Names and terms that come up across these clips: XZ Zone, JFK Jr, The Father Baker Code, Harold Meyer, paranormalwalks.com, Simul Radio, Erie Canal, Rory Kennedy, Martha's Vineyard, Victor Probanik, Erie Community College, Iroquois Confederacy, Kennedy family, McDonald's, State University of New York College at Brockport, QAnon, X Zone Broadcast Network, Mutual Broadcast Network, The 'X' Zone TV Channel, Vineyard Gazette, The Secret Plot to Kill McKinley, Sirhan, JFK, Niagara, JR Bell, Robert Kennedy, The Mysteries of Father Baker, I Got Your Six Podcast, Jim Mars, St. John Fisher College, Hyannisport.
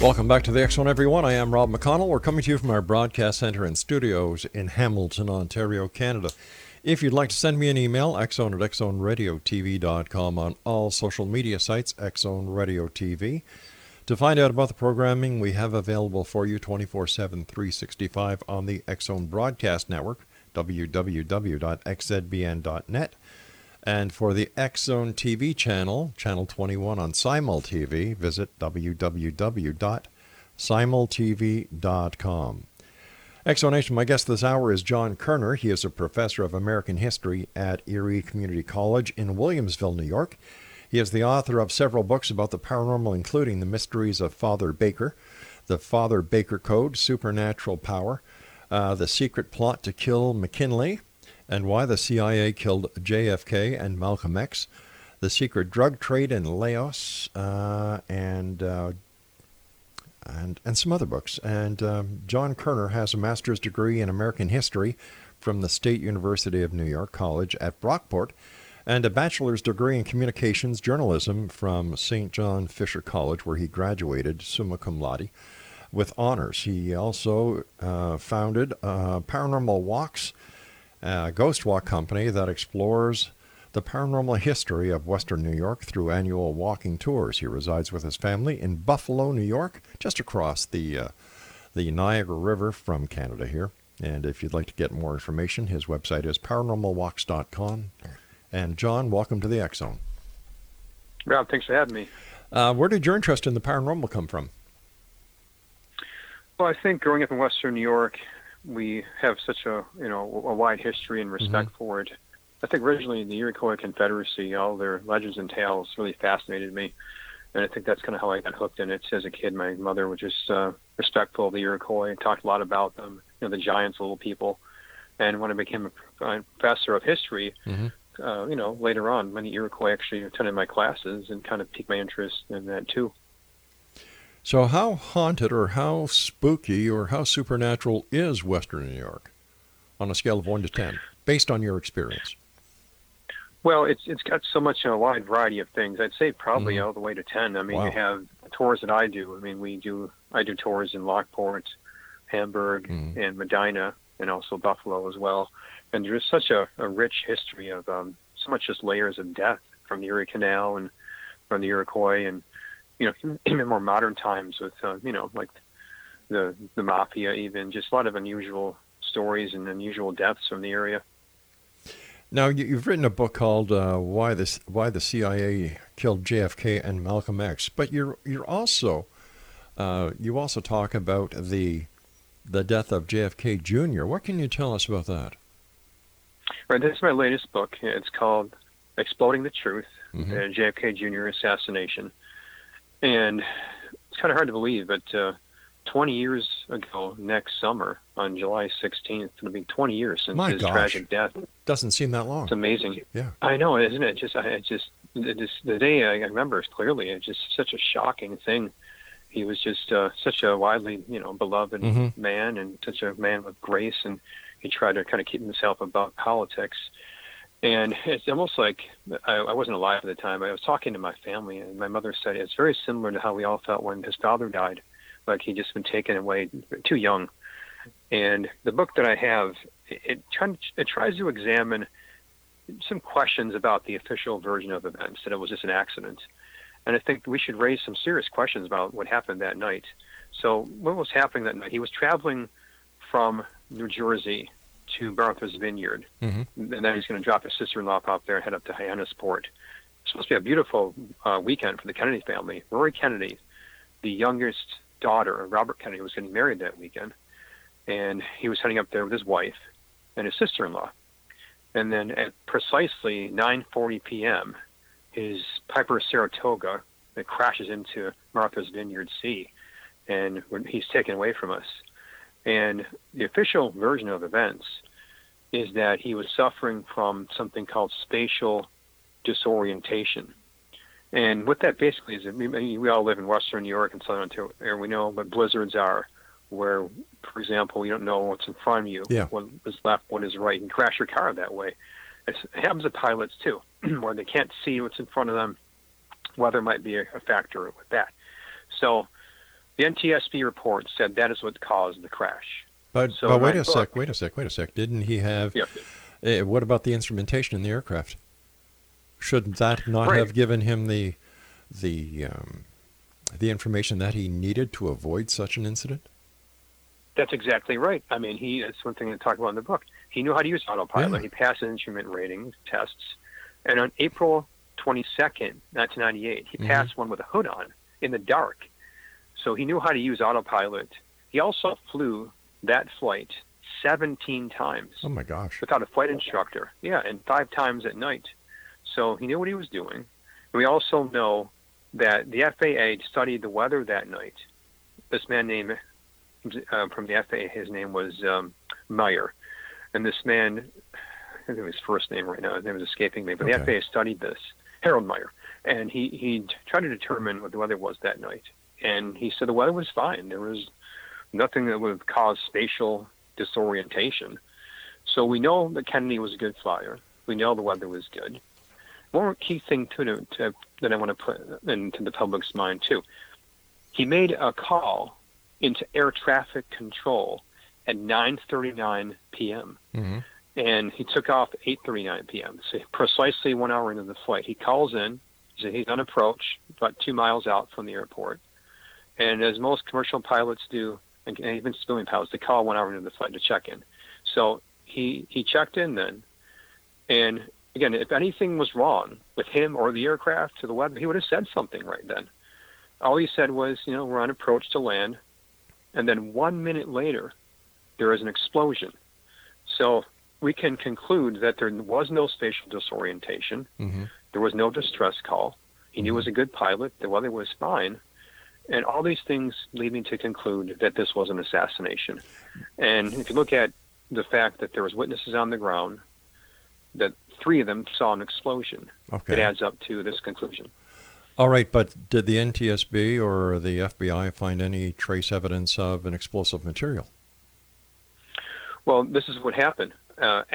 Welcome back to the X Zone, everyone. I am Rob McConnell. We're coming to you from our broadcast center and studios in Hamilton, Ontario, Canada. If you'd like to send me an email, xzone at xzoneradiotv.com, on all social media sites, xzoneradiotv. To find out about the programming we have available for you 24/7, 365 on the X Zone Broadcast Network, www.xzbn.net. And for the X Zone TV channel, Channel 21 on Simul TV, visit www.simultv.com. X Zone Nation, my guest this hour is John Koerner. He is a professor of American history at Erie Community College in Williamsville, New York. He is the author of several books about the paranormal, including The Mysteries of Father Baker, The Father Baker Code, Supernatural Power, The Secret Plot to Kill McKinley, and Why the CIA Killed JFK and Malcolm X, The Secret Drug Trade in Laos, and some other books. And John Koerner has a master's degree in American history from the State University of New York College at Brockport, and a bachelor's degree in communications journalism from St. John Fisher College, where he graduated summa cum laude with honors. He also founded Paranormal Walks, a ghost walk company that explores the paranormal history of Western New York through annual walking tours. He resides with his family in Buffalo, New York, just across the Niagara River from Canada here. And if you'd like to get more information, his website is paranormalwalks.com. And John, welcome to the X Zone. Rob, thanks for having me. Where did your interest in the paranormal come from? Well, I think growing up in Western New York, we have such a wide history and respect for it. I think originally the Iroquois Confederacy, all their legends and tales really fascinated me. And I think that's kind of how I got hooked in it as a kid. My mother was just respectful of the Iroquois and talked a lot about them, the giants, little people. And when I became a professor of history, later on, many Iroquois actually attended my classes and kind of piqued my interest in that too. So how haunted or how spooky or how supernatural is Western New York on a scale of 1 to 10, based on your experience? Well, it's got so much a wide variety of things. I'd say probably all the way to 10. I mean, you have tours that I do. I mean, I do tours in Lockport, Hamburg, and Medina, and also Buffalo as well. And there's such a rich history of so much just layers of death from the Erie Canal and from the Iroquois, and even more modern times with, like the mafia, even just a lot of unusual stories and unusual deaths from the area. Now, you've written a book called Why the CIA Killed JFK and Malcolm X, but you also talk about the death of JFK Jr. What can you tell us about that? Right, this is my latest book. It's called Exploding the Truth, JFK Jr. Assassination. And it's kind of hard to believe, but 20 years ago, next summer, on July 16th, it'll be 20 years since his tragic death. Doesn't seem that long. It's amazing. Yeah, I know, isn't it? Just the day I remember it clearly. It's just such a shocking thing. He was just such a widely, beloved man, and such a man with grace. And he tried to kind of keep himself above politics. And it's almost like I wasn't alive at the time. I was talking to my family, and my mother said it's very similar to how we all felt when his father died, like he'd just been taken away too young. And the book that I have, it tries to examine some questions about the official version of events, that it was just an accident. And I think we should raise some serious questions about what happened that night. So what was happening that night? He was traveling from New Jersey to Martha's Vineyard, and then he's going to drop his sister-in-law off there and head up to Hyannisport. It's supposed to be a beautiful weekend for the Kennedy family. Rory Kennedy, the youngest daughter of Robert Kennedy, was getting married that weekend, and he was heading up there with his wife and his sister-in-law. And then at precisely 9:40 p.m., his Piper Saratoga that crashes into Martha's Vineyard Sea, and when he's taken away from us. And the official version of events is that he was suffering from something called spatial disorientation. And what that basically is, we all live in Western New York and Southern Ontario, and we know what blizzards are, where, for example, you don't know what's in front of you, what is left, what is right, and crash your car that way. It happens to pilots, too, where they can't see what's in front of them. Weather might be a factor with that. So the NTSB report said that is what caused the crash. But wait a sec. Didn't he have... Yeah. What about the instrumentation in the aircraft? Should that not have given him the information that he needed to avoid such an incident? That's exactly right. I mean, that's one thing I talk about in the book. He knew how to use autopilot. Yeah. He passed instrument rating tests. And on April 22nd, 1998, he passed one with a hood on in the dark. So he knew how to use autopilot. He also flew that flight 17 times. Oh, my gosh. Without a flight instructor. Yeah, and 5 times at night. So he knew what he was doing. And we also know that the FAA studied the weather that night. This man named... from the FAA, his name was Meyer. And this man, I think his first name right now, his name is escaping me, but the FAA studied this, Harold Meyer. And he tried to determine what the weather was that night. And he said the weather was fine. There was nothing that would have caused spatial disorientation. So we know that Kennedy was a good flyer. We know the weather was good. One key thing that I want to put into the public's mind, too, he made a call into air traffic control at 9:39 p.m. Mm-hmm. And he took off at 8:39 p.m., so precisely 1 hour into the flight. He calls in, so he's on approach, about 2 miles out from the airport. And as most commercial pilots do, and even civilian pilots, they call 1 hour into the flight to check in. So he checked in then. And again, if anything was wrong with him or the aircraft or the weather, he would have said something right then. All he said was, we're on approach to land. And then 1 minute later, there is an explosion. So we can conclude that there was no spatial disorientation. Mm-hmm. There was no distress call. He knew he was a good pilot. The weather was fine. And all these things lead me to conclude that this was an assassination. And if you look at the fact that there was witnesses on the ground, that 3 of them saw an explosion, it adds up to this conclusion. All right, but did the NTSB or the FBI find any trace evidence of an explosive material? Well, this is what happened. It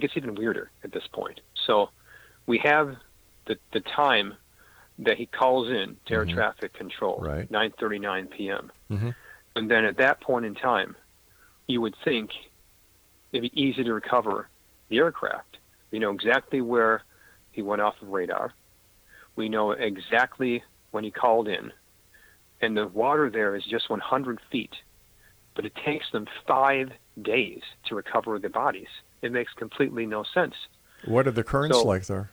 gets even weirder at this point. So we have the time that he calls in to air traffic control, 9:39 p.m. Mm-hmm. And then at that point in time, you would think it'd be easy to recover the aircraft. We know exactly where he went off of radar. We know exactly when he called in, and the water there is just 100 feet, but it takes them 5 days to recover the bodies. It makes completely no sense. What are the currents like there?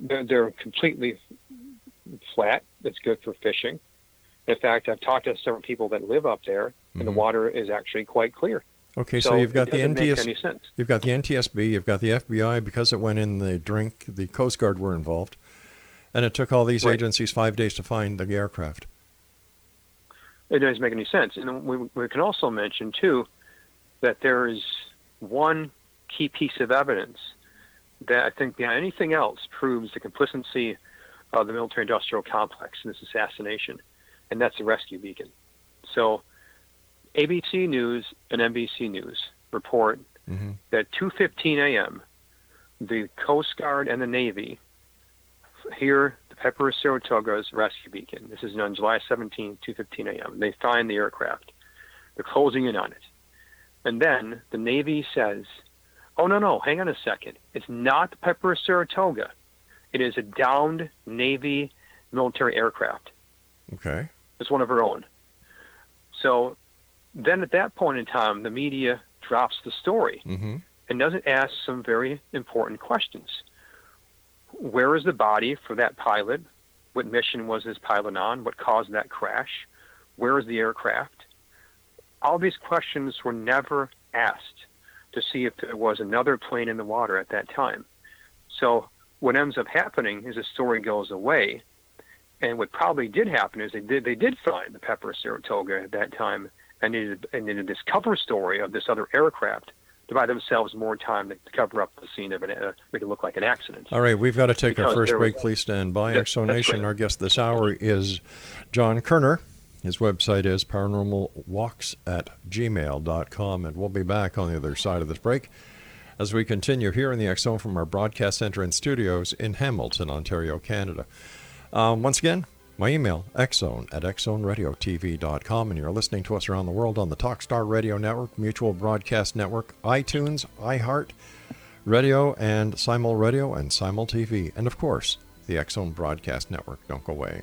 They're completely flat. It's good for fishing. In fact, I've talked to several people that live up there, and the water is actually quite clear. Okay, so you've got the NTSB, you've got the FBI, because it went in the drink, the Coast Guard were involved, and it took all these agencies 5 days to find the aircraft. It doesn't make any sense. And we can also mention, too, that there is one key piece of evidence that I think beyond anything else proves the complicity of the military-industrial complex in this assassination, and that's the rescue beacon. So... ABC News and NBC News report that 2:15 a.m., the Coast Guard and the Navy hear the Piper Saratoga's rescue beacon. This is on July 17, 2:15 a.m. They find the aircraft. They're closing in on it. And then the Navy says, oh, no, hang on a second. It's not the Piper Saratoga. It is a downed Navy military aircraft. Okay. It's one of her own. So... then at that point in time, the media drops the story and doesn't ask some very important questions. Where is the body for that pilot? What mission was this pilot on? What caused that crash? Where is the aircraft? all these questions were never asked to see if there was another plane in the water at that time. So what ends up happening is the story goes away. And what probably did happen is they did find the Piper Saratoga at that time, and needed this cover story of this other aircraft to buy themselves more time to cover up the scene of it, make it look like an accident. All right, we've got to take our first break. Please stand by. X Zone Nation. Our guest this hour is John Koerner. His website is paranormalwalks@gmail.com, and we'll be back on the other side of this break as we continue here in the X Zone from our broadcast center and studios in Hamilton, Ontario, Canada. Once again, my email, xzone@xzoneradiotv.com, and you're listening to us around the world on the Talkstar Radio Network, Mutual Broadcast Network, iTunes, iHeart Radio, and Simul Radio and Simul TV, and of course, the X Zone Broadcast Network. Don't go away.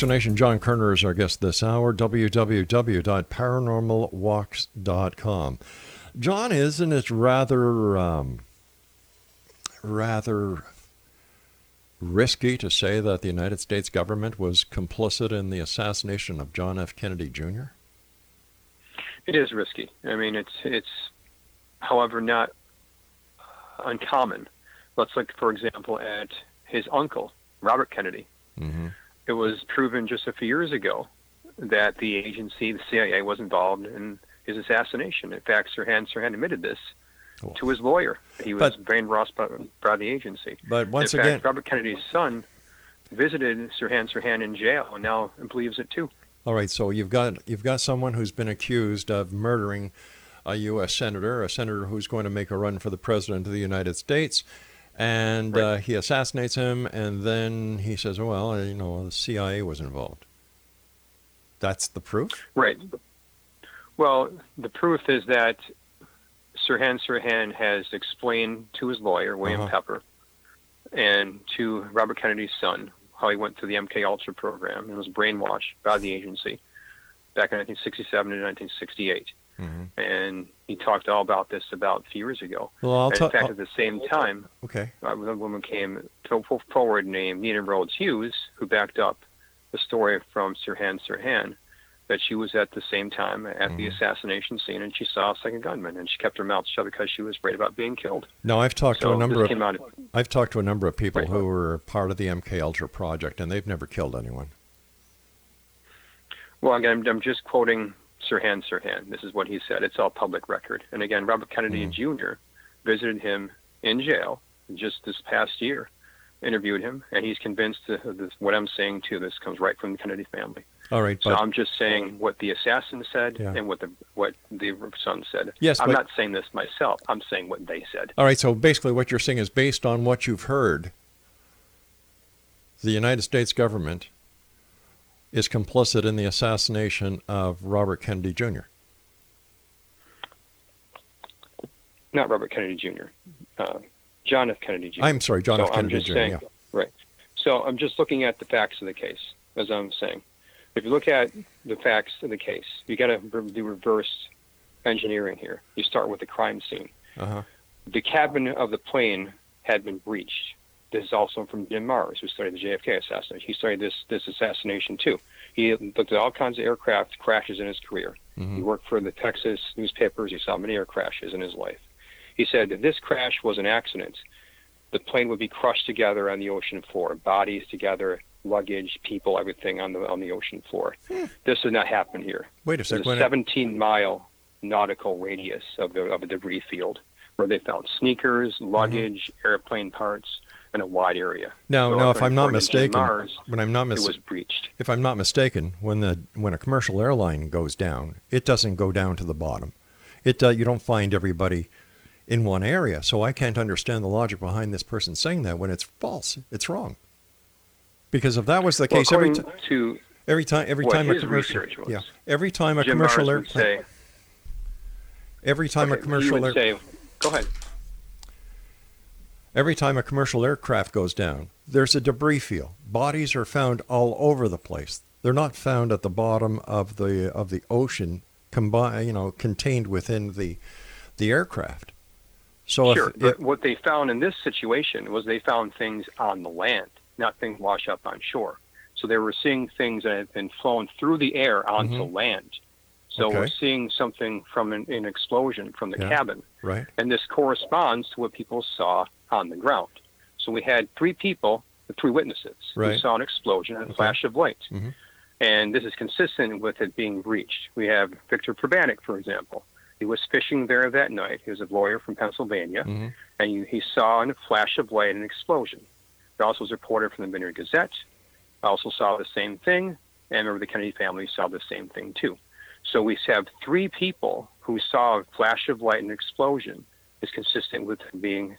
Nation, John Koerner is our guest this hour. www.paranormalwalks.com. John, isn't it rather risky to say that the United States government was complicit in the assassination of John F. Kennedy Jr.? It is risky. I mean, it's however not uncommon. Let's look, for example, at his uncle, Robert Kennedy. Mm-hmm. It was proven just a few years ago that the agency, the CIA, was involved in his assassination. In fact, Sirhan admitted this to his lawyer. He was brainwashed by the agency. But once again, in fact, Robert Kennedy's son visited Sirhan in jail and now believes it too. All right, so you've got someone who's been accused of murdering a U.S. senator, a senator who's going to make a run for the president of the United States. And right. He assassinates him, and then he says, well, you know, the CIA was involved. That's the proof? Right. Well, the proof is that Sirhan has explained to his lawyer, William Pepper, and to Robert Kennedy's son, how he went through the MKUltra program and was brainwashed by the agency back in 1967 and 1968. Mm-hmm. And he talked all about this about a few years ago. In fact, at the same time, a woman came forward named Nina Rhodes Hughes, who backed up the story from Sirhan, that she was at the same time at the assassination scene, and she saw a second gunman, and she kept her mouth shut because she was afraid about being killed. Now, I've talked to a number of people who were part of the MKUltra project, and they've never killed anyone. Well, again, I'm just quoting Sirhan. This is what he said. It's all public record. And again, Robert Kennedy Jr. visited him in jail just this past year, interviewed him, and he's convinced that what I'm saying too. This comes right from the Kennedy family. All right. So I'm just saying what the assassin said and what the son said. Yes, I'm not saying this myself. I'm saying what they said. All right. So basically, what you're saying is based on what you've heard, the United States government is complicit in the assassination of Robert Kennedy Jr. Not Robert Kennedy Jr. John F. Kennedy Jr. I'm sorry, John F. Kennedy Jr. Saying, yeah. Right. So I'm just looking at the facts of the case, as I'm saying. If you look at the facts of the case, you got to do reverse engineering here. You start with the crime scene. The cabin of the plane had been breached. This is also from Jim Mars, who studied the JFK assassination. He studied this assassination, too. He looked at all kinds of aircraft crashes in his career. Mm-hmm. He worked for the Texas newspapers. He saw many air crashes in his life. He said that this crash was an accident. The plane would be crushed together on the ocean floor, bodies together, luggage, people, everything on the ocean floor. Hmm. This did not happen here. Wait a second. There's a 17-mile nautical radius of a debris field where they found sneakers, luggage, mm-hmm. airplane parts, in a wide area. No, if I'm not mistaken, when a commercial airline goes down, it doesn't go down to the bottom. You don't find everybody in one area. So I can't understand the logic behind this person saying that when it's false. It's wrong. Because if that was the case, every time a commercial aircraft goes down, there's a debris field. Bodies are found all over the place. They're not found at the bottom of the ocean, contained within the aircraft. So sure, but what they found in this situation was they found things on the land, not things washed up on shore. So they were seeing things that had been flown through the air onto mm-hmm. land. So okay. we're seeing something from an explosion from the cabin. Right. And this corresponds to what people saw on the ground. So we had three witnesses right. who saw an explosion and a flash of light. Mm-hmm. And this is consistent with it being breached. We have Victor Probanik, for example. He was fishing there that night. He was a lawyer from Pennsylvania. Mm-hmm. And he saw in a flash of light an explosion. It also was reported from the Vineyard Gazette. I also saw the same thing. And remember, the Kennedy family saw the same thing, too. So we have three people who saw a flash of light and explosion is consistent with being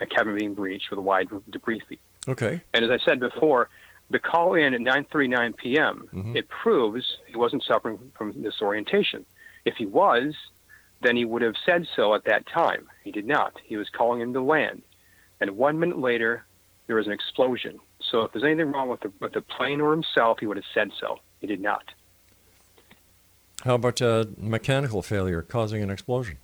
a cabin being breached with a wide debris field. Okay. And as I said before, the call in at 9:39 p.m., mm-hmm. it proves he wasn't suffering from disorientation. If he was, then he would have said so at that time. He did not. He was calling in to land. And 1 minute later, there was an explosion. So if there's anything wrong with the plane or himself, he would have said so. He did not. How about mechanical failure causing an explosion?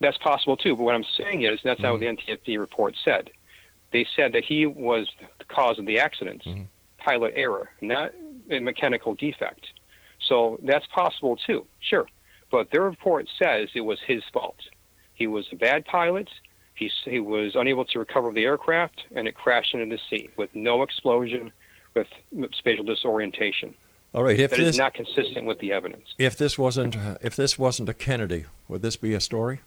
That's possible, too. But what I'm saying is that's mm-hmm. how the NTSB report said. They said that he was the cause of the accident, mm-hmm. pilot error, not a mechanical defect. So that's possible, too, sure. But their report says it was his fault. He was a bad pilot. He was unable to recover the aircraft, and it crashed into the sea with no explosion, with spatial disorientation. All right. If this is not consistent with the evidence. If this wasn't a Kennedy, would this be a story?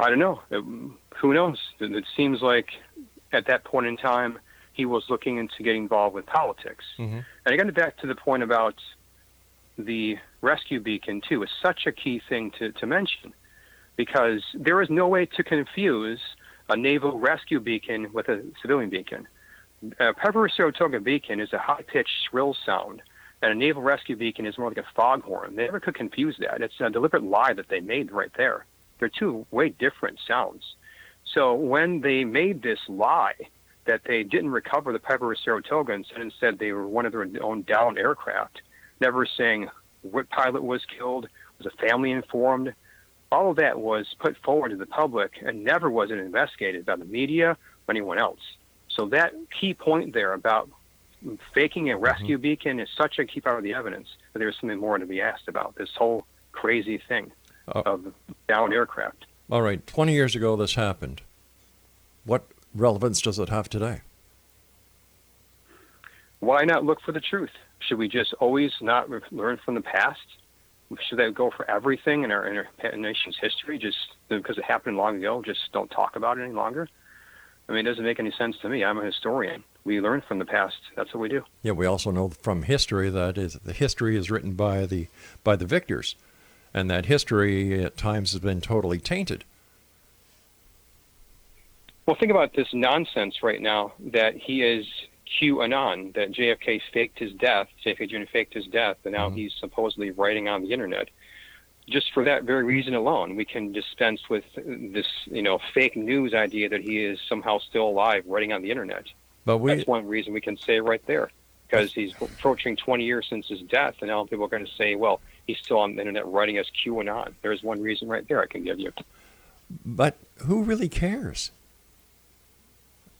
I don't know. Who knows? It seems like at that point in time he was looking into getting involved with politics. Mm-hmm. And I got back to the point about the rescue beacon too. It's such a key thing to mention because there is no way to confuse a naval rescue beacon with a civilian beacon. Piper Saratoga beacon is a high-pitched, shrill sound, and a naval rescue beacon is more like a foghorn. They never could confuse that. It's a deliberate lie that they made right there. They're two way different sounds. So when they made this lie that they didn't recover the Piper Saratoga and said they were one of their own downed aircraft, never saying what pilot was killed, was a family informed, all of that was put forward to the public and never was it investigated by the media or anyone else. So that key point there about faking a rescue mm-hmm. beacon is such a key part of the evidence that there's something more to be asked about, this whole crazy thing of downed aircraft. All right. 20 years ago this happened. What relevance does it have today? Why not look for the truth? Should we just always not learn from the past? Should that go for everything in our nation's history? Just because it happened long ago, just don't talk about it any longer? I mean, it doesn't make any sense to me. I'm a historian. We learn from the past. That's what we do. Yeah, we also know from history that is the history is written by the victors, and that history at times has been totally tainted. Well, think about this nonsense right now that he is QAnon, that JFK faked his death, JFK Jr. faked his death, and now mm-hmm. he's supposedly writing on the internet. Just for that very reason alone, we can dispense with this, fake news idea that he is somehow still alive, writing on the internet. But that's one reason we can say right there, because he's approaching 20 years since his death, and now people are going to say, well, he's still on the internet writing as QAnon. There's one reason right there I can give you. But who really cares?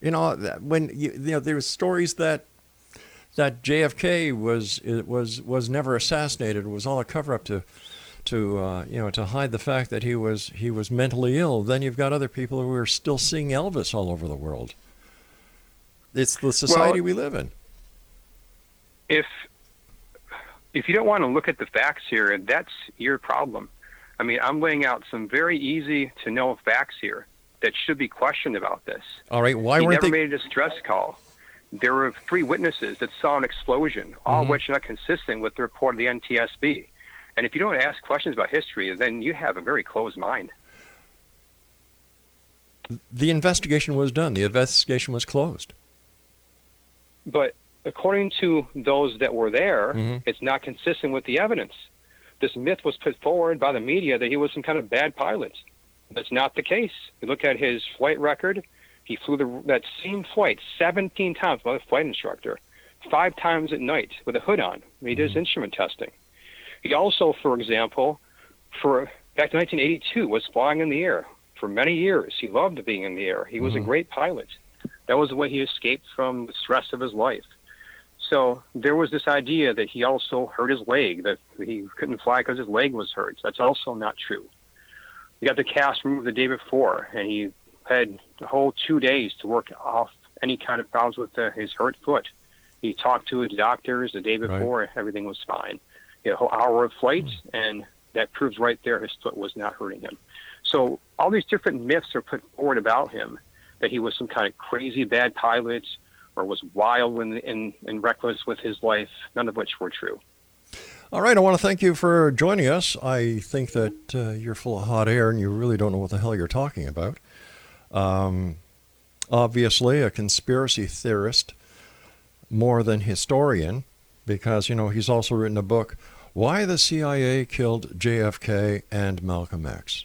You know, when you know, there were stories that JFK was never assassinated. It was all a cover up to hide the fact that he was mentally ill. Then you've got other people who are still seeing Elvis all over the world. It's the society we live in. If you don't want to look at the facts here, that's your problem. I mean, I'm laying out some very easy to know facts here that should be questioned about this. All right, why weren't they? He never made a distress call. There were 3 witnesses that saw an explosion, all of which are not consistent with the report of the NTSB. And if you don't ask questions about history, then you have a very closed mind. The investigation was done. The investigation was closed. But according to those that were there, it's not consistent with the evidence. This myth was put forward by the media that he was some kind of bad pilot. That's not the case. You look at his flight record. He flew that same flight 17 times by the flight instructor, 5 times at night with a hood on. He did his instrument testing. He also, for example, back to 1982, was flying in the air for many years. He loved being in the air. He was a great pilot. That was the way he escaped from the stress of his life. So there was this idea that he also hurt his leg, that he couldn't fly because his leg was hurt. That's also not true. He got the cast removed the day before, and he had a whole 2 days to work off any kind of problems with his hurt foot. He talked to his doctors the day before, and everything was fine. He had a whole hour of flight, and that proves right there his foot was not hurting him. So all these different myths are put forward about him, that he was some kind of crazy bad pilot or was wild and reckless with his life, none of which were true. All right, I want to thank you for joining us. I think that you're full of hot air and you really don't know what the hell you're talking about. Obviously, a conspiracy theorist more than historian, because, you know, he's also written a book, Why the CIA Killed JFK and Malcolm X.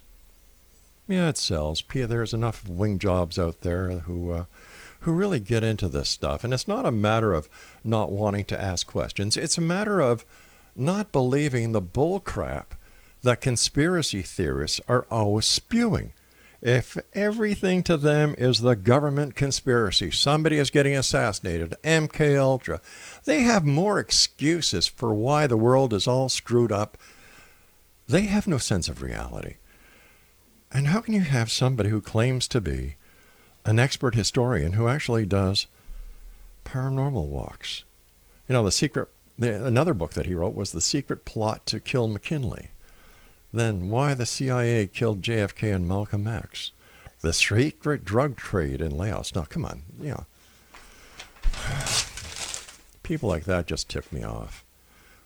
Yeah, it sells. There's enough wing jobs out there who really get into this stuff. And it's not a matter of not wanting to ask questions. It's a matter of not believing the bull crap that conspiracy theorists are always spewing. If everything to them is the government conspiracy, somebody is getting assassinated, MKUltra, they have more excuses for why the world is all screwed up. They have no sense of reality. And how can you have somebody who claims to be an expert historian who actually does paranormal walks? You know, another book that he wrote was The Secret Plot to Kill McKinley. Then Why the CIA Killed JFK and Malcolm X. The Secret Drug Trade in Laos. Now, come on. Yeah. People like that just tick me off.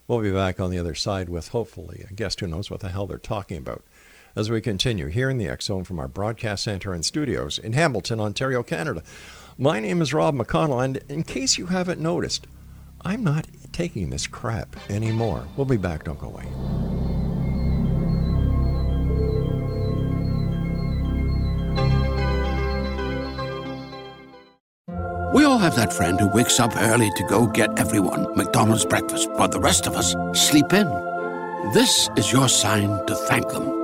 We'll be back on the other side with, hopefully, a guest who knows what the hell they're talking about. As we continue here in the X Zone from our broadcast center and studios in Hamilton, Ontario, Canada. My name is Rob McConnell, and in case you haven't noticed, I'm not taking this crap anymore. We'll be back. Don't go away. We all have that friend who wakes up early to go get everyone McDonald's breakfast, while the rest of us sleep in. This is your sign to thank them.